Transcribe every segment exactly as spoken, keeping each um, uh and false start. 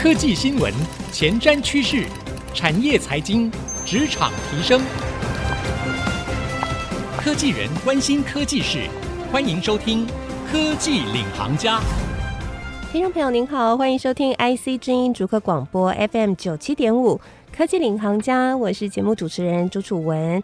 科技新闻、前瞻趋势、产业财经、职场提升，科技人关心科技事，欢迎收听《科技领航家》。听众朋友您好，欢迎收听 I C 之音主客广播 F M 九七点五《科技领航家》，我是节目主持人朱楚文。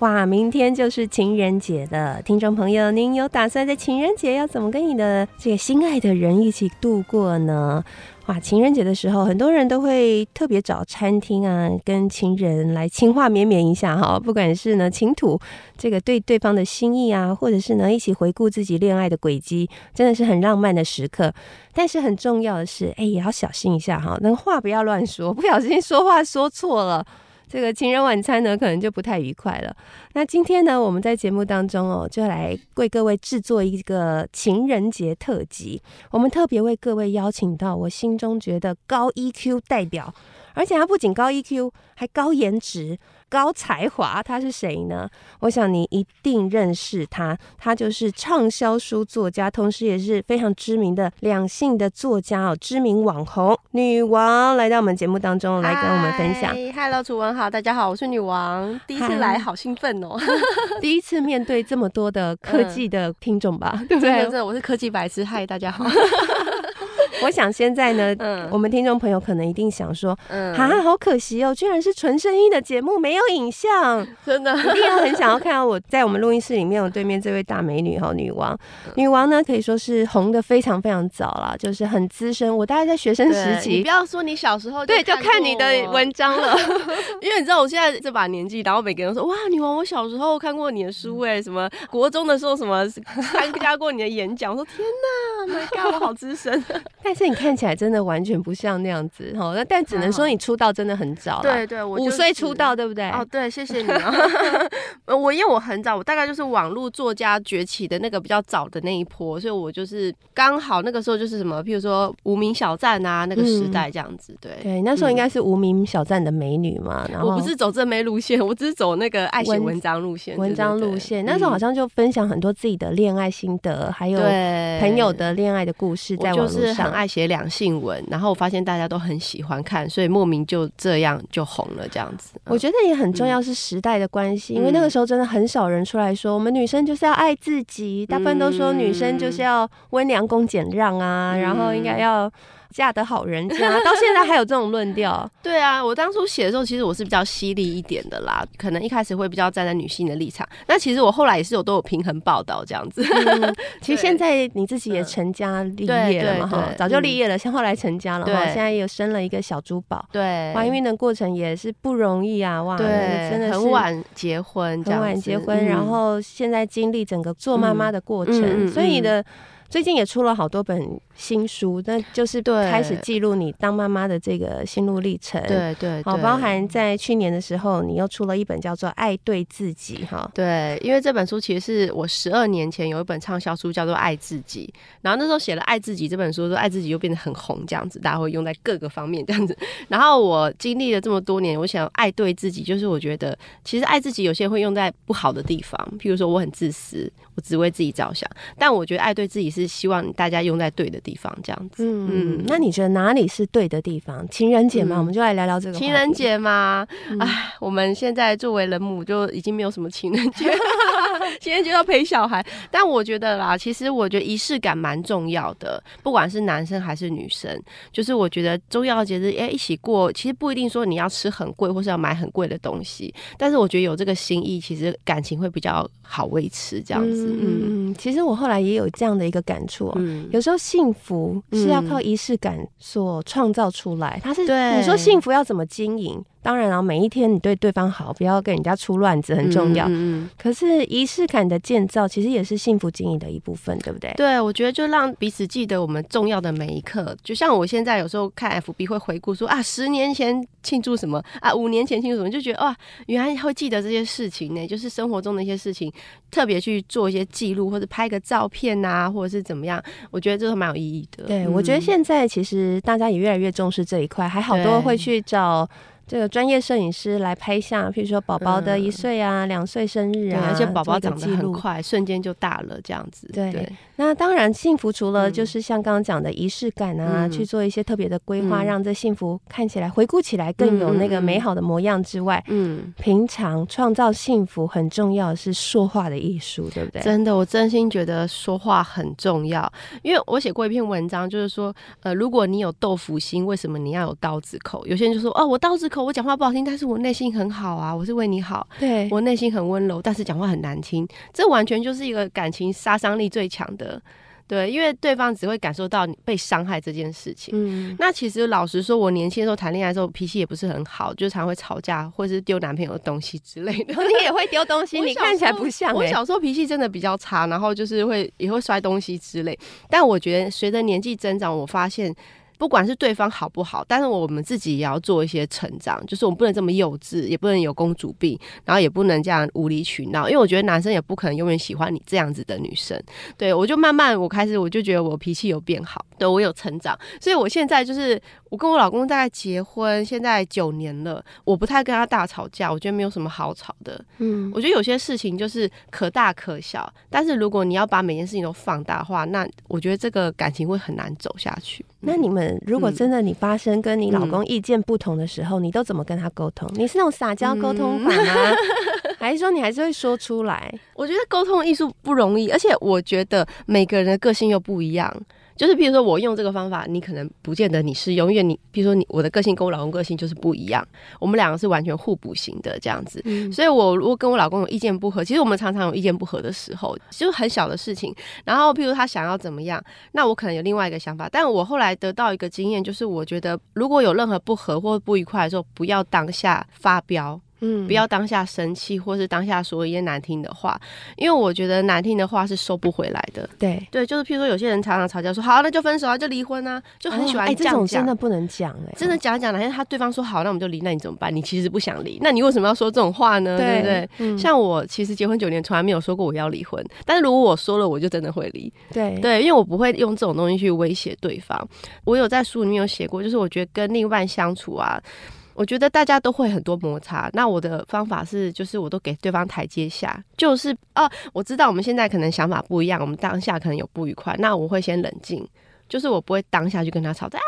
哇，明天就是情人节了，听众朋友，您有打算在情人节要怎么跟你的这个心爱的人一起度过呢？哇，情人节的时候，很多人都会特别找餐厅啊，跟情人来情话绵绵一下哈。不管是呢倾吐这个对对方的心意啊，或者是呢一起回顾自己恋爱的轨迹，真的是很浪漫的时刻。但是很重要的是，哎，也要小心一下哈，那话不要乱说，不小心说话说错了。这个情人晚餐呢，可能就不太愉快了。那今天呢，我们在节目当中哦，就来为各位制作一个情人节特辑。我们特别为各位邀请到我心中觉得高 E Q 代表，而且他不仅高 E Q， 还高颜值、高才华。他是谁呢？我想你一定认识他，他就是畅销书作家，同时也是非常知名的两性的作家哦，知名网红女王来到我们节目当中来跟我们分享。Hello， 楚文。好，大家好，我是女王，第一次来好兴奋哦、喔、第一次面对这么多的科技的听众吧、嗯、对不对？真的真的，我是科技白痴。嗨，大家好。我想现在呢、嗯、我们听众朋友可能一定想说、嗯、啊，好可惜哦，居然是纯声音的节目，没有影像，真的一定要很想要看到我在我们录音室里面我对面这位大美女哦，女王、嗯、女王呢可以说是红的非常非常早啦，就是很资深，我大概在学生时期，你不要说你小时候就看对就看你的文章了。因为你知道我现在这把年纪，然后每个人都说哇，女王我小时候看过你的书哎、欸，什么国中的时候什么参加过你的演讲，我说天哪 ，My God， 我好资深。但是你看起来真的完全不像那样子齁，但只能说你出道真的很早啦。对对，我五岁出道，对不对？哦，对，谢谢你啊。我因为我很早，我大概就是网络作家崛起的那个比较早的那一波，所以我就是刚好那个时候就是什么，譬如说无名小站啊那个时代这样子。对、嗯、对，那时候应该是无名小站的美女嘛。然后我不是走正妹路线，我只是走那个爱写文章路线，文章路线。那时候好像就分享很多自己的恋爱心得、嗯、还有朋友的恋爱的故事在网络上。爱写两性文，然后我发现大家都很喜欢看，所以莫名就这样就红了这样子、嗯、我觉得也很重要是时代的关系、嗯、因为那个时候真的很少人出来说、嗯、我们女生就是要爱自己，大部分都说女生就是要温良恭俭让啊、嗯、然后应该要嫁得好人家，到现在还有这种论调。对啊，我当初写的时候其实我是比较犀利一点的啦，可能一开始会比较站在女性的立场，那其实我后来也是有都有平衡报道这样子、嗯、其实现在你自己也成家立业了嘛、嗯、早就立业了、嗯、像后来成家了，现在也有生了一个小珠宝。对，怀孕的过程也是不容易啊。哇，对，真的是很晚结婚这样子，很晚结婚、嗯、然后现在经历整个做妈妈的过程、嗯嗯嗯、所以你的最近也出了好多本新书，那就是开始记录你当妈妈的这个心路历程。对 对, 對，好，包含在去年的时候，你又出了一本叫做《爱对自己》哈。对，因为这本书其实是我十二年前有一本畅销书叫做《爱自己》，然后那时候写了《爱自己》这本书，说《爱自己》又变得很红，这样子大家会用在各个方面这样子。然后我经历了这么多年，我想爱对自己，就是我觉得其实爱自己有些人会用在不好的地方，譬如说我很自私，我只为自己着想，但我觉得爱对自己是。是希望大家用在对的地方这样子。 嗯, 嗯，那你觉得哪里是对的地方？情人节嘛、嗯、我们就来聊聊这个情人节嘛、嗯、唉，我们现在作为人母就已经没有什么情人节。情人节要陪小孩，但我觉得啦，其实我觉得仪式感蛮重要的，不管是男生还是女生，就是我觉得重要的节日、欸、一起过，其实不一定说你要吃很贵或是要买很贵的东西，但是我觉得有这个心意，其实感情会比较好维持这样子。 嗯, 嗯，其实我后来也有这样的一个感触、喔嗯、有时候幸福是要靠仪式感所创造出来、嗯、它是你说幸福要怎么经营，当然啊，每一天你对对方好，不要跟人家出乱子很重要、嗯、可是仪式感的建造其实也是幸福经营的一部分，对不对？对，我觉得就让彼此记得我们重要的每一刻，就像我现在有时候看 F B 会回顾说啊，十年前庆祝什么啊，五年前庆祝什么，就觉得哇，原来会记得这些事情呢，就是生活中的一些事情特别去做一些记录，或者拍个照片啊，或者是怎么样，我觉得这是蛮有意义的。对、嗯、我觉得现在其实大家也越来越重视这一块，还好多会去找这个专业摄影师来拍下，譬如说宝宝的一岁啊、嗯、两岁生日啊，而且宝宝长得很快，瞬间就大了这样子。 对, 对那当然幸福除了就是像刚刚讲的仪式感啊、嗯、去做一些特别的规划、嗯、让这幸福看起来回顾起来更有那个美好的模样之外，嗯，平常创造幸福很重要的是说话的艺术，对不对？真的，我真心觉得说话很重要，因为我写过一篇文章，就是说呃，如果你有豆腐心，为什么你要有刀子口？有些人就说哦，我刀子口，我讲话不好听，但是我内心很好啊，我是为你好，对，我内心很温柔，但是讲话很难听，这完全就是一个感情杀伤力最强的。对，因为对方只会感受到被伤害这件事情。嗯，那其实老实说，我年轻的时候谈恋爱的时候脾气也不是很好，就常会吵架，或是丢男朋友的东西之类的。你也会丢东西？你看起来不像、欸。我小时候脾气真的比较差，然后就是会也会摔东西之类。但我觉得随着年纪增长，我发现不管是对方好不好，但是我们自己也要做一些成长，就是我们不能这么幼稚，也不能有公主病，然后也不能这样无理取闹，因为我觉得男生也不可能永远喜欢你这样子的女生。对，我就慢慢我开始我就觉得我脾气有变好，对，我有成长，所以我现在就是我跟我老公大概结婚现在九年了，我不太跟他大吵架，我觉得没有什么好吵的。嗯，我觉得有些事情就是可大可小，但是如果你要把每件事情都放大化，那我觉得这个感情会很难走下去。嗯、那你们如果真的你发生跟你老公意见不同的时候，嗯、你都怎么跟他沟通？你是那种撒娇沟通法吗？嗯、还是说你还是会说出来？我觉得沟通艺术不容易，而且我觉得每个人的个性又不一样。就是比如说我用这个方法，你可能不见得你是永远，你比如说你我的个性跟我老公个性就是不一样，我们两个是完全互补型的这样子。嗯、所以我如果跟我老公有意见不合，其实我们常常有意见不合的时候，就是很小的事情，然后譬如他想要怎么样，那我可能有另外一个想法，但我后来得到一个经验，就是我觉得如果有任何不合或不愉快的时候，不要当下发飙。嗯，不要当下生气，或是当下说一些难听的话，因为我觉得难听的话是收不回来的。对对，就是譬如说有些人常常吵架说好、啊，那就分手啊，就离婚啊，就很喜欢这样讲。哎、哦欸，这种真的不能讲哎、欸，真的讲讲，哪天他对方说好，那我们就离，那你怎么办？你其实不想离，那你为什么要说这种话呢？ 对, 对不对？嗯、像我其实结婚九年，从来没有说过我要离婚，但是如果我说了，我就真的会离。对对，因为我不会用这种东西去威胁对方。我有在书里面有写过，就是我觉得跟另一半相处啊。我觉得大家都会很多摩擦，那我的方法是，就是我都给对方台阶下，就是啊，我知道我们现在可能想法不一样，我们当下可能有不愉快，那我会先冷静，就是我不会当下去跟他吵架，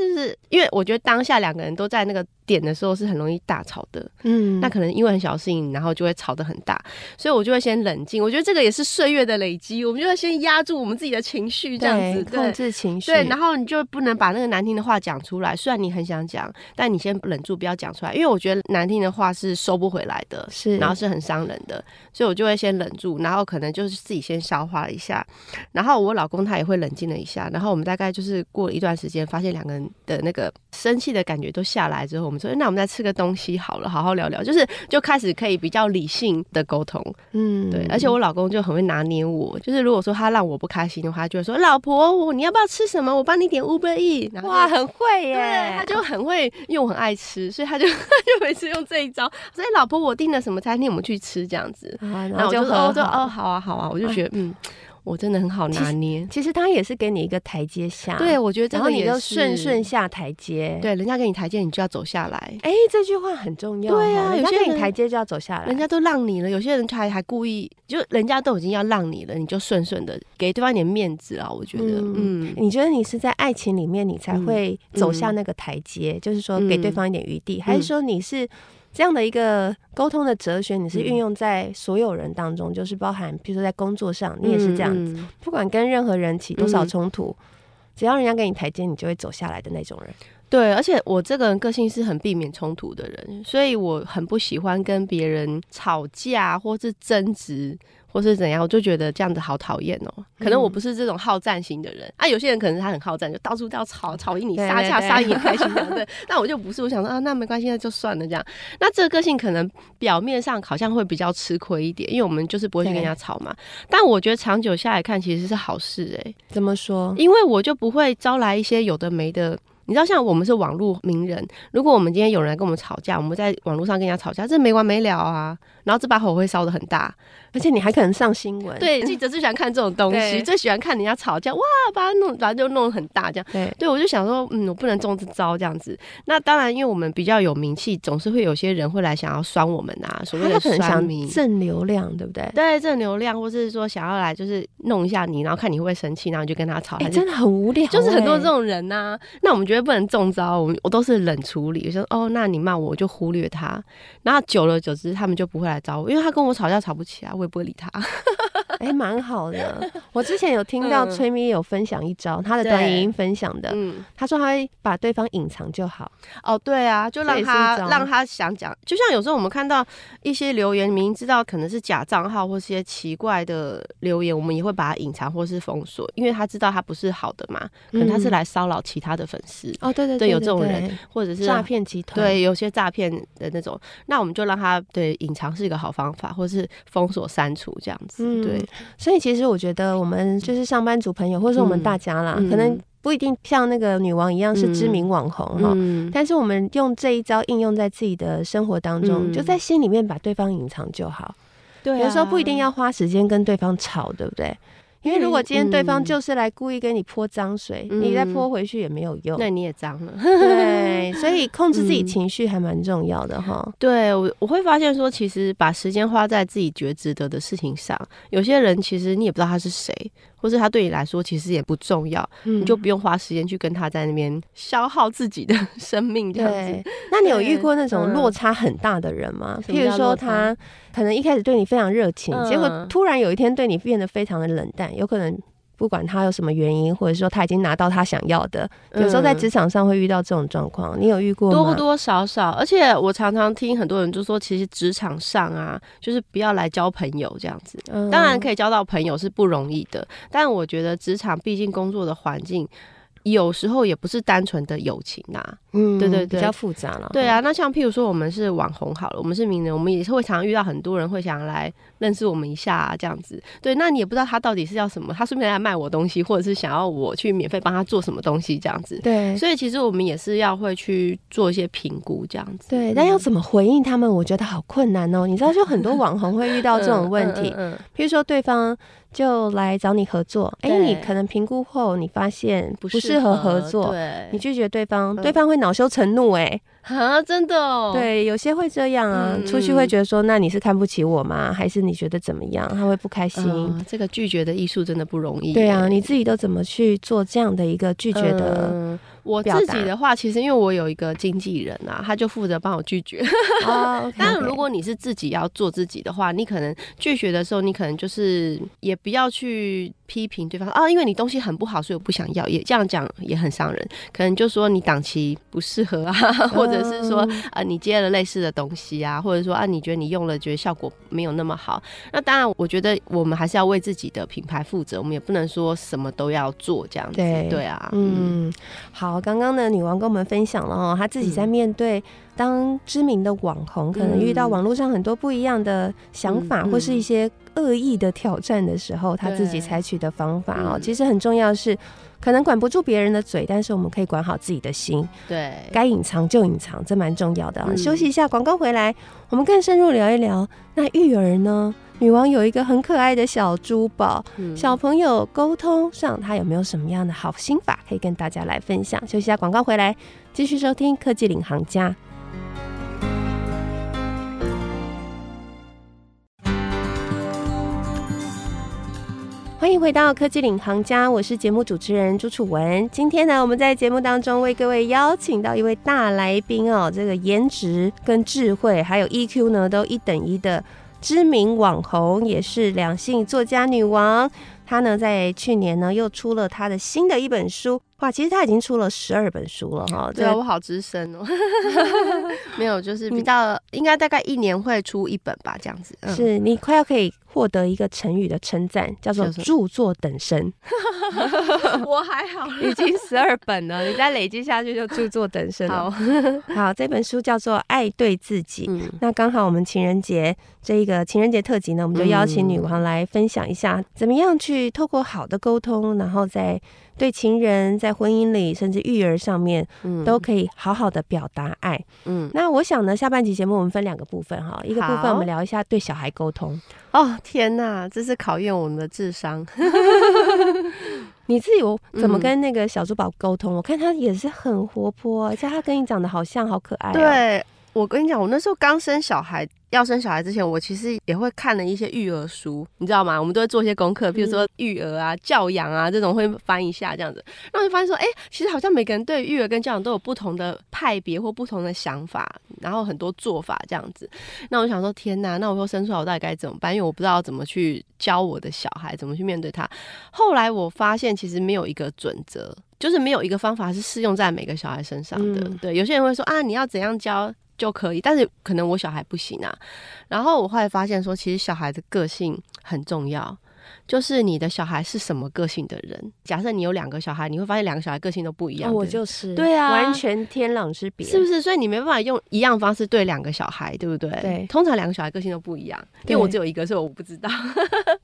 就是因为我觉得当下两个人都在那个点的时候是很容易大吵的。嗯，那可能因为很小事情，然后就会吵得很大，所以我就会先冷静。我觉得这个也是岁月的累积，我们就要先压住我们自己的情绪，这样子控制情绪。对，然后你就不能把那个难听的话讲出来，虽然你很想讲，但你先忍住，不要讲出来，因为我觉得难听的话是收不回来的，是，然后是很伤人的，所以我就会先忍住，然后可能就是自己先消化一下，然后我老公他也会冷静了一下，然后我们大概就是过了一段时间，发现两个人的那个生气的感觉都下来之后，我们说那我们再吃个东西好了，好好聊聊，就是就开始可以比较理性的沟通。嗯，对，而且我老公就很会拿捏我，就是如果说他让我不开心的话，他就会说老婆我你要不要吃什么，我帮你点 Uber Eat。 哇，很会耶。对，他就很会，因为我很爱吃，所以他就就每次用这一招，所以老婆我订了什么餐厅我们去吃这样子、啊、然后我就说 哦, 哦好啊好啊，我就觉得、啊、嗯我真的很好拿捏。其实他也是给你一个台阶下，对，我觉得这个也是，然后你就顺顺下台阶，对，人家给你台阶你就要走下来。哎、欸，这句话很重要。对啊，人家给你台阶就要走下来，人家都让你了，有些人还还故意，就人家都已经要让你了，你就顺顺的给对方一点面子啊。我觉得，嗯，嗯你觉得你是在爱情里面你才会走下那个台阶，嗯、就是说给对方一点余地，嗯、还是说你是？这样的一个沟通的哲学，你是运用在所有人当中，嗯、就是包含比如说在工作上，你也是这样子，嗯、不管跟任何人起多少冲突，嗯、只要人家给你台阶，你就会走下来的那种人。对，而且我这个人个性是很避免冲突的人，所以我很不喜欢跟别人吵架或是争执或是怎样，我就觉得这样子好讨厌哦。可能我不是这种好战型的人、嗯、啊，有些人可能他很好战，就到处到吵吵赢你，杀价杀赢你开心的。对，那我就不是，我想说啊，那没关系，那就算了这样。那这个个性可能表面上好像会比较吃亏一点，因为我们就是不会去跟人家吵嘛。但我觉得长久下来看其实是好事哎、欸。怎么说？因为我就不会招来一些有的没的。你知道，像我们是网络名人，如果我们今天有人来跟我们吵架，我们在网络上跟人家吵架，这没完没了啊，然后这把火会烧得很大，而且你还可能上新闻。对，记者最喜欢看这种东西，最喜欢看人家吵架，哇，把它弄，把它就弄很大这样。对，对我就想说，嗯，我不能中这招这样子。那当然，因为我们比较有名气，总是会有些人会来想要酸我们啊，所谓的酸民，挣流量，对不对？对，挣流量，或是说想要来就是弄一下你，然后看你会不会生气，然后你就跟他吵。哎、欸，真的很无聊、欸，就是很多这种人呐、啊。那我们觉得不能中招，我们我都是冷处理，我说哦，那你骂我，我就忽略他。然后久了久之，他们就不会来找我，因为他跟我吵架吵不起来。我也不会理他哎、欸，蛮好的。我之前有听到崔咪有分享一招、嗯、他的短影音分享的、嗯、他说他会把对方隐藏就好。哦，对啊，就让他让他想讲，就像有时候我们看到一些留言，明明知道可能是假账号或是一些奇怪的留言，我们也会把它隐藏或是封锁，因为他知道他不是好的嘛，可能他是来骚扰其他的粉丝、嗯、哦，对对 对, 對, 對, 對, 對, 對, 對，有这种人，或者是诈骗集团，对，有些诈骗的那种，那我们就让他对隐藏是一个好方法，或是封锁删除这样子、嗯、对。所以其实我觉得我们就是上班族朋友，或者说我们大家啦、嗯、可能不一定像那个女王一样是知名网红哈、嗯嗯，但是我们用这一招应用在自己的生活当中、嗯、就在心里面把对方隐藏就好。对、啊，有时候不一定要花时间跟对方吵，对不对？因为如果今天对方就是来故意跟你泼脏水、嗯、你再泼回去也没有用，那你也脏了对，所以控制自己情绪还蛮重要的哈。对，我我会发现说，其实把时间花在自己觉得值得的事情上，有些人其实你也不知道他是谁，或是他对你来说其实也不重要、嗯、你就不用花时间去跟他在那边消耗自己的生命这样子。那你有遇过那种落差很大的人吗？譬如说他可能一开始对你非常热情、嗯、结果突然有一天对你变得非常的冷淡，有可能不管他有什么原因，或者说他已经拿到他想要的、嗯、有时候在职场上会遇到这种状况，你有遇过吗？多多少少。而且我常常听很多人就说，其实职场上啊，就是不要来交朋友这样子、嗯、当然可以交到朋友是不容易的，但我觉得职场毕竟工作的环境有时候也不是单纯的友情啊，嗯，对对对，比较复杂了。对啊，那像譬如说我们是网红好了，我们是名人，我们也是会常遇到很多人会想来认识我们一下啊，这样子。对，那你也不知道他到底是要什么，他顺便来卖我东西，或者是想要我去免费帮他做什么东西这样子。对，所以其实我们也是要会去做一些评估这样子。对，但要怎么回应他们，我觉得好困难哦。你知道，就很多网红会遇到这种问题，嗯嗯嗯嗯、譬如说对方就来找你合作，哎、欸，你可能评估后你发现不适合合作，对，你拒绝对方，嗯、对方会恼羞成怒、欸，哎。啊，真的哦，对，有些会这样啊、嗯、出去会觉得说，那你是看不起我吗？还是你觉得怎么样？他会不开心、嗯、这个拒绝的艺术真的不容易。对啊，你自己都怎么去做这样的一个拒绝的、嗯、我自己的话，其实因为我有一个经纪人啊，他就负责帮我拒绝哦， okay, okay。 但如果你是自己要做自己的话，你可能拒绝的时候，你可能就是也不要去批评对方啊，因为你东西很不好，所以我不想要，也这样讲也很伤人。可能就说你档期不适合啊，或者是说啊，你接了类似的东西啊，或者说啊，你觉得你用了觉得效果没有那么好。那当然，我觉得我们还是要为自己的品牌负责，我们也不能说什么都要做这样子。对, 对啊，嗯，好，刚刚呢，女王跟我们分享了哦，她自己在面对、嗯。当知名的网红可能遇到网络上很多不一样的想法、嗯、或是一些恶意的挑战的时候、嗯、他自己采取的方法、哦、其实很重要，是可能管不住别人的嘴，但是我们可以管好自己的心，对，该隐藏就隐藏，这蛮重要的、啊嗯、休息一下，广告回来我们更深入聊一聊。那育儿呢，女王有一个很可爱的小珠宝、嗯、小朋友沟通上她有没有什么样的好心法可以跟大家来分享？休息一下，广告回来继续收听科技领航家。欢迎回到科技领航家，我是节目主持人朱楚文。今天呢，我们在节目当中为各位邀请到一位大来宾哦，这个颜值跟智慧还有 E Q 呢都一等一的知名网红，也是两性作家女王。她呢在去年呢又出了她的新的一本书。哇，其实她已经出了十二本书了哈。对啊，我好资深哦。没有，就是比较应该大概一年会出一本吧，这样子。嗯、是你快要可以获得一个成语的称赞，叫做著作等身。我还好，已经十二本了，你再累积下去就著作等身了。好，好，这本书叫做《爱对自己》。嗯、那刚好我们情人节这一个情人节特辑呢，我们就邀请女王来分享一下，怎么样去透过好的沟通，然后再对情人、在婚姻里，甚至育儿上面，嗯，都可以好好的表达爱。嗯，那我想呢，下半集节目我们分两个部分哈，一个部分我们聊一下对小孩沟通。哦，天哪，这是考验我们的智商。你自己我怎么跟那个小珠宝沟通？嗯，我看他也是很活泼，而且他跟你长得好像，好可爱，啊。对。我跟你讲，我那时候刚生小孩，要生小孩之前，我其实也会看了一些育儿书，你知道吗？我们都会做一些功课，比如说育儿啊、教养啊这种，会翻一下这样子。然后就发现说，哎、欸，其实好像每个人对育儿跟教养都有不同的派别或不同的想法，然后很多做法这样子。那我想说，天哪，那我说生出来我到底该怎么办？因为我不知道怎么去教我的小孩，怎么去面对他。后来我发现，其实没有一个准则，就是没有一个方法是适用在每个小孩身上的。嗯、对，有些人会说啊，你要怎样教就可以，但是可能我小孩不行啊。然后我后来发现说，其实小孩的个性很重要，就是你的小孩是什么个性的人。假设你有两个小孩，你会发现两个小孩个性都不一样。哦，我就是，对啊，完全天壤之别，是不是？所以你没办法用一样方式对两个小孩，对不对？对，通常两个小孩个性都不一样，因为我只有一个，所以我不知道。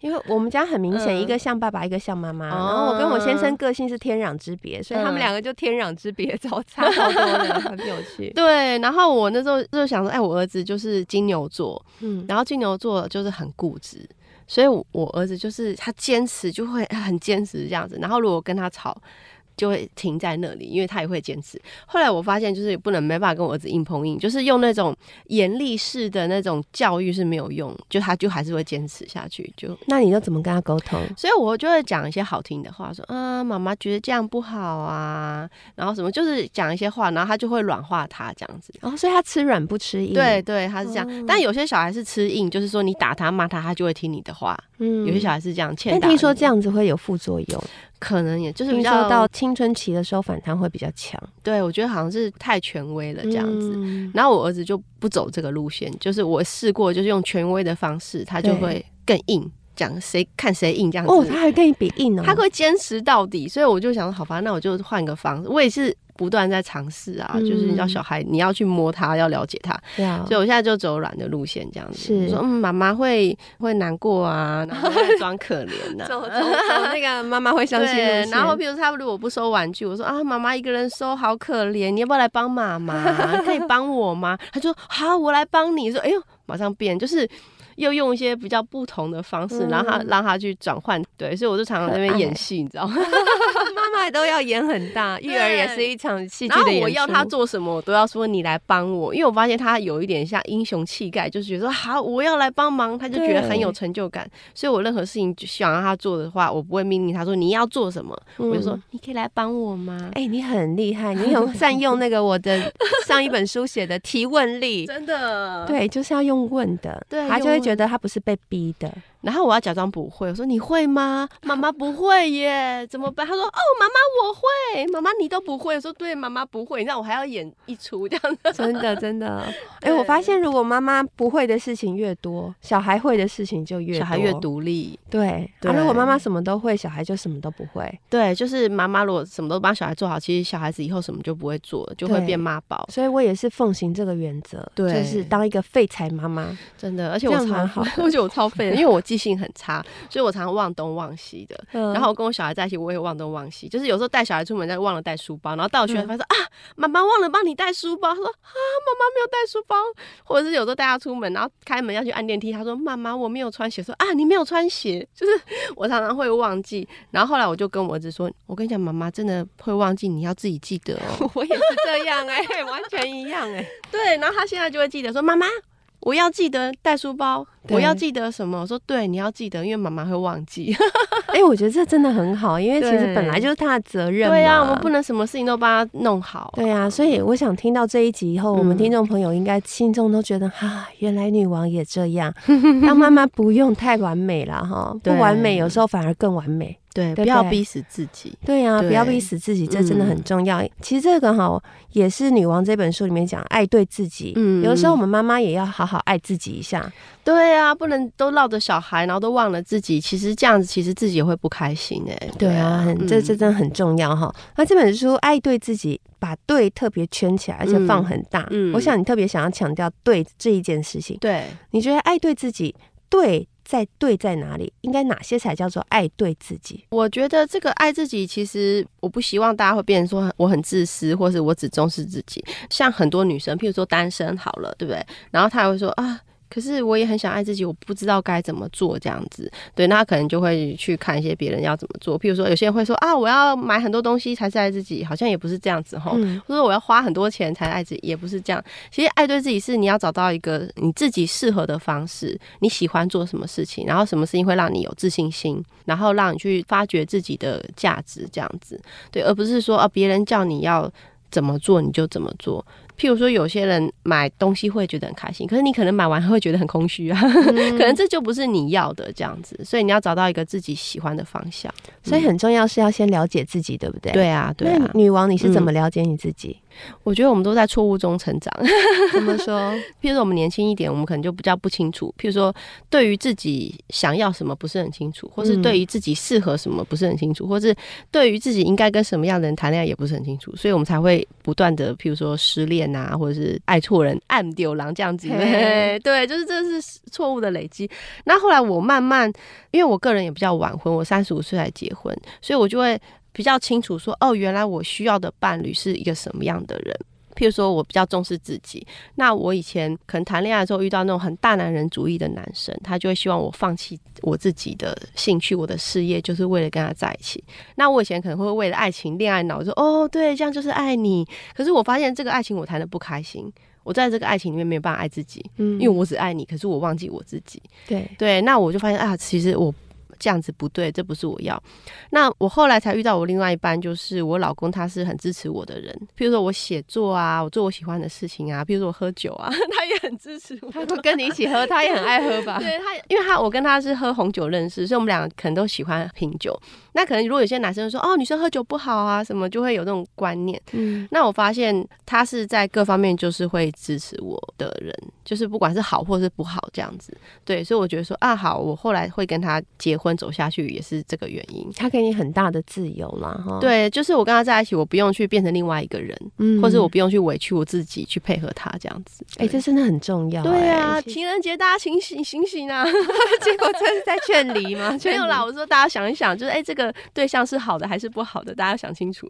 因为我们家很明显，嗯、一个像爸爸，一个像妈妈。然后我跟我先生个性是天壤之别，所以他们两个就天壤之别，超差超多的，很有趣。对，然后我那时候就想说，哎，我儿子就是金牛座，嗯，然后金牛座就是很固执，所以我儿子就是他坚持就会很坚持这样子，然后如果跟他吵就会停在那里，因为他也会坚持。后来我发现就是不能没办法跟我儿子硬碰硬，就是用那种严厉式的那种教育是没有用，就他就还是会坚持下去。就那你都怎么跟他沟通？所以我就会讲一些好听的话，说啊妈妈觉得这样不好啊，然后什么就是讲一些话，然后他就会软化他这样子。哦，所以他吃软不吃硬。对对，他是这样。哦，但有些小孩是吃硬，就是说你打他骂他他就会听你的话。嗯，有些小孩是这样欠打。但听说这样子会有副作用，可能也就是比较听说到青春期的时候反弹会比较强。对，我觉得好像是太权威了这样子。嗯，然后我儿子就不走这个路线，就是我试过就是用权威的方式，他就会更硬，讲谁看谁硬这样子。哦，他还跟你比硬哦，他会坚持到底。所以我就想好吧，那我就换个方式。我也是不断在尝试啊。嗯，就是你要小孩你要去摸他，要了解他。嗯，所以我现在就走软的路线这样子。是说嗯，妈妈会会难过啊，然后会装可怜啊。走走走那个妈妈会伤心路线。然后比如他如果不收玩具，我说啊妈妈一个人收好可怜，你要不要来帮妈妈？可以帮我吗？他就说好，我来帮你。说哎呦马上变，就是又用一些比较不同的方式，然后他让他去转换。对，所以我就常常在那边演戏，你知道吗？妈妈都要演很大，育儿也是一场戏剧的演出。然后我要他做什么，我都要说你来帮我，因为我发现他有一点像英雄气概，就是觉得说好，我要来帮忙，他就觉得很有成就感。所以我任何事情想让他做的话，我不会命令他说你要做什么，嗯，我就说你可以来帮我吗？哎、欸，你很厉害，你很善用那个我的上一本书写的提问力，真的。对，就是要用问的，对，他就会觉得他不是被逼的。然后我要假装不会，我说你会吗？妈妈不会耶，怎么办？他说哦，妈妈我会，妈妈你都不会。我说对，妈妈不会，那我还要演一出这样子。真的真的，哎、欸，我发现如果妈妈不会的事情越多，小孩会的事情就越多，小孩越独立。对，对啊，如果妈妈什么都会，小孩就什么都不会。对，就是妈妈如果什么都帮小孩做好，其实小孩子以后什么就不会做，就会变妈宝。所以我也是奉行这个原则，就是当一个废柴妈妈。真的，而且我超好，而且我超废的，因为我记记性很差，所以我常常忘东忘西的。嗯，然后我跟我小孩在一起，我也忘东忘西，就是有时候带小孩出门，但忘了带书包，然后到我学校发现说，嗯，啊，妈妈忘了帮你带书包。他说啊，妈妈没有带书包。或者是有时候带他出门，然后开门要去按电梯，他说妈妈我没有穿鞋。说啊，你没有穿鞋。就是我常常会忘记。然后后来我就跟我儿子说，我跟你讲，妈妈真的会忘记，你要自己记得哦。我也是这样哎、欸，完全一样哎、欸。对，然后他现在就会记得说，妈妈我要记得带书包，我要记得什么？我说对，你要记得，因为妈妈会忘记。哎、欸，我觉得这真的很好，因为其实本来就是他的责任嘛。对啊，我们不能什么事情都帮他弄好、啊。对啊，所以我想听到这一集以后，嗯、我们听众朋友应该心中都觉得啊，原来女王也这样，当妈妈不用太完美了哈，不完美有时候反而更完美。对，不要逼死自己。对啊，不要逼死自己，这真的很重要。嗯、其实这个哈也是《女王》这本书里面讲，爱对自己。嗯，有时候我们妈妈也要好好爱自己一下。对啊，不能都绕着小孩，然后都忘了自己。其实这样子，其实自己也会不开心哎、欸。对啊，很、嗯、这这真的很重要哈。那这本书《爱对自己》，把对特别圈起来，而且放很大。嗯，我想你特别想要强调对这一件事情。对，你觉得爱对自己，对在对在哪里，应该哪些才叫做爱对自己？我觉得这个爱自己，其实我不希望大家会变成说我很自私，或是我只重视自己。像很多女生譬如说单身好了，对不对？然后她还会说啊，可是我也很想爱自己，我不知道该怎么做这样子。对，那他可能就会去看一些别人要怎么做，譬如说有些人会说啊，我要买很多东西才是爱自己，好像也不是这样子吼、嗯、或者我要花很多钱才爱自己，也不是这样。其实爱对自己是你要找到一个你自己适合的方式，你喜欢做什么事情，然后什么事情会让你有自信心，然后让你去发掘自己的价值这样子。对，而不是说啊别人叫你要怎么做你就怎么做。譬如说有些人买东西会觉得很开心，可是你可能买完会觉得很空虚啊、嗯、可能这就不是你要的这样子。所以你要找到一个自己喜欢的方向，所以很重要是要先了解自己，对不对？对啊，对啊。那女王你是怎么了解你自己？嗯，我觉得我们都在错误中成长。怎么说？譬如说我们年轻一点，我们可能就比较不清楚，譬如说对于自己想要什么不是很清楚，或是对于自己适合什么不是很清楚、嗯、或是对于自己应该跟什么样的人谈恋爱也不是很清楚，所以我们才会不断的譬如说失恋啊，或者是爱错人暗丢狼这样子。对，就是这是错误的累积。那后来我慢慢，因为我个人也比较晚婚，我三十五岁才结婚，所以我就会比较清楚说，哦，原来我需要的伴侣是一个什么样的人。譬如说我比较重视自己，那我以前可能谈恋爱的时候遇到那种很大男人主义的男生，他就会希望我放弃我自己的兴趣我的事业，就是为了跟他在一起。那我以前可能会为了爱情恋爱脑，说哦对，这样就是爱你，可是我发现这个爱情我谈得不开心，我在这个爱情里面没有办法爱自己、嗯、因为我只爱你，可是我忘记我自己。对对，那我就发现啊，其实我这样子不对，这不是我要。那我后来才遇到我另外一半，就是我老公，他是很支持我的人。譬如说我写作啊，我做我喜欢的事情啊，譬如说我喝酒啊，他也很支持我。他会跟你一起喝，他也很爱喝吧？对，他因为他我跟他是喝红酒认识，所以我们两个可能都喜欢品酒。那可能如果有些男生说哦，女生喝酒不好啊什么，就会有这种观念。嗯，那我发现他是在各方面就是会支持我的人，就是不管是好或是不好这样子。对，所以我觉得说啊，好，我后来会跟他结婚走下去也是这个原因。他给你很大的自由啦。对，就是我跟他在一起，我不用去变成另外一个人、嗯、或是我不用去委屈我自己去配合他这样子。哎、欸，这真的很重要、欸、对啊，情人节大家醒醒醒醒啊结果这是在劝离吗？没有啦，我说大家想一想，就是哎、欸，这个对象是好的还是不好的，大家想清楚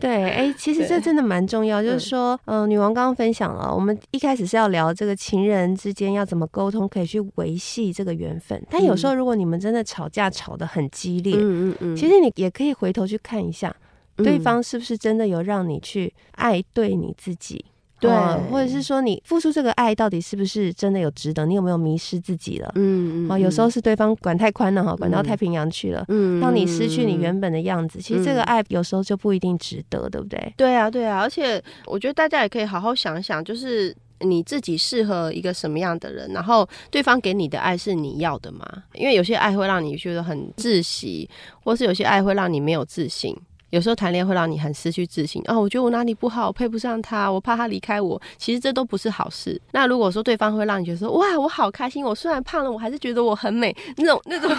对，哎、欸，其实这真的蛮重要，就是说、呃、女王刚刚分享了，我们一开始是要聊这个情人之间要怎么沟通可以去维系这个缘分，但有时候如果你们真的吵架吵得很激烈，嗯嗯嗯，其实你也可以回头去看一下、嗯、对方是不是真的有让你去爱对你自己。对、哦，或者是说你付出这个爱到底是不是真的有值得？你有没有迷失自己了？嗯嗯、哦。有时候是对方管太宽了哈，管到太平洋去了，嗯，让你失去你原本的样子。嗯、其实这个爱有时候就不一定值得，对不对？对啊，对啊。而且我觉得大家也可以好好想想，就是你自己适合一个什么样的人，然后对方给你的爱是你要的吗？因为有些爱会让你觉得很窒息，或是有些爱会让你没有自信。有时候谈恋爱会让你很失去自信啊、哦，我觉得我哪里不好，我配不上他，我怕他离开我，其实这都不是好事。那如果说对方会让你觉得说哇我好开心，我虽然胖了我还是觉得我很美，那种那种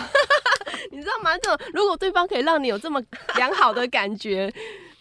你知道吗？这种如果对方可以让你有这么良好的感觉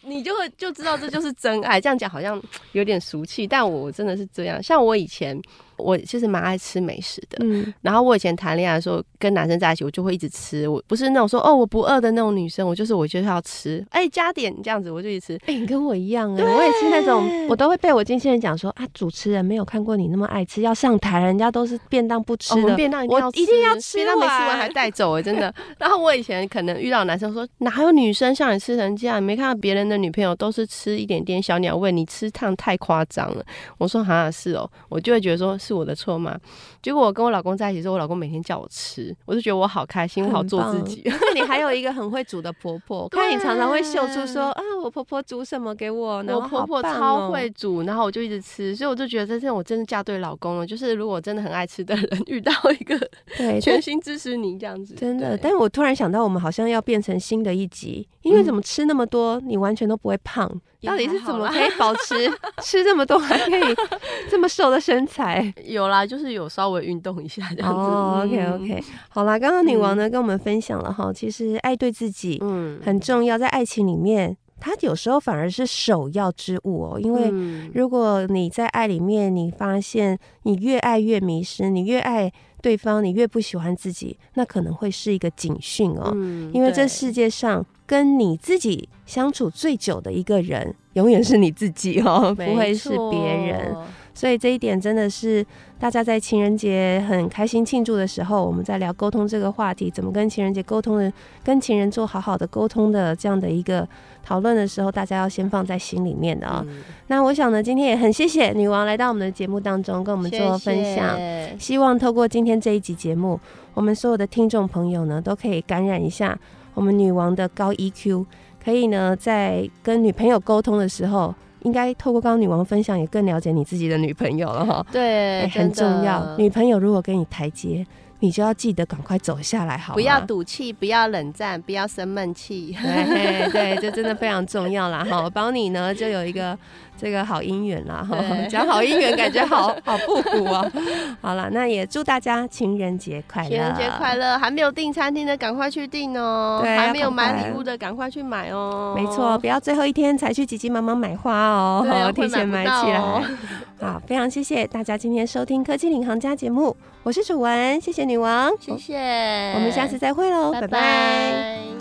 你就会就知道这就是真爱。这样讲好像有点俗气，但我真的是这样。像我以前我其实蛮爱吃美食的、嗯、然后我以前谈恋爱的时候跟男生在一起我就会一直吃，我不是那种说哦我不饿的那种女生，我就是我就是要吃，哎、欸、加点这样子我就一直吃。哎、欸、你跟我一样啊，我也是那种，我都会被我经纪人讲说啊，主持人没有看过你那么爱吃，要上台人家都是便当不吃的、哦、我们便当一定要吃，我一定要吃，便当没吃完还带走、欸、真的然后我以前可能遇到男生说哪有女生像你吃成这样，你没看到别人的女朋友都是吃一点点小鸟胃，你吃烫太夸张了，我说哈是哦，我就会觉得说是我的错吗？结果我跟我老公在一起的时候，我老公每天叫我吃，我就觉得我好开心，我好做自己。你还有一个很会煮的婆婆，看你常常会秀出说啊，我婆婆煮什么给我，然后我婆婆超会煮，然后我就一直吃，所以我就觉得真的我真的嫁对老公了。就是如果真的很爱吃的人遇到一个全心支持你这样子，真的。但是我突然想到，我们好像要变成新的一集，因为怎么吃那么多，你完全都不会胖。到底是怎么可以保持吃这么多还可以这么瘦的身材？有啦，就是有稍微运动一下这样子。哦、oh, ，OK OK， 好啦，刚刚女王呢、嗯、跟我们分享了哈，其实爱对自己嗯很重要，在爱情里面。它有时候反而是首要之物哦，因为如果你在爱里面，你发现你越爱越迷失，你越爱对方，你越不喜欢自己，那可能会是一个警讯哦、嗯、因为这世界上跟你自己相处最久的一个人永远是你自己哦，不会是别人。所以这一点真的是大家在情人节很开心庆祝的时候，我们在聊沟通这个话题，怎么跟情人节沟通的，跟情人做好好的沟通的这样的一个讨论的时候，大家要先放在心里面的啊、哦嗯、那我想呢，今天也很谢谢女王来到我们的节目当中跟我们做分享，谢谢。希望透过今天这一集节目，我们所有的听众朋友呢都可以感染一下我们女王的高 E Q， 可以呢在跟女朋友沟通的时候，应该透过刚刚女王分享也更了解你自己的女朋友了哈。对、欸、很重要。女朋友如果给你台阶，你就要记得赶快走下来好吗？不要赌气，不要冷战，不要生闷气。对对，这真的非常重要啦哈。帮你呢就有一个这个好姻缘啦哈，讲好姻缘感觉好好复古啊。好啦，那也祝大家情人节快乐，情人节快乐！还没有订餐厅的赶快去订哦、喔，还没有买礼物的赶快去买哦、喔。没错，不要最后一天才去急急忙忙买花哦、喔，对，提前买起来。喔、好，非常谢谢大家今天收听《科技领航家》节目，我是楚文，谢谢女王，谢谢，我们下次再会喽，拜拜。拜拜。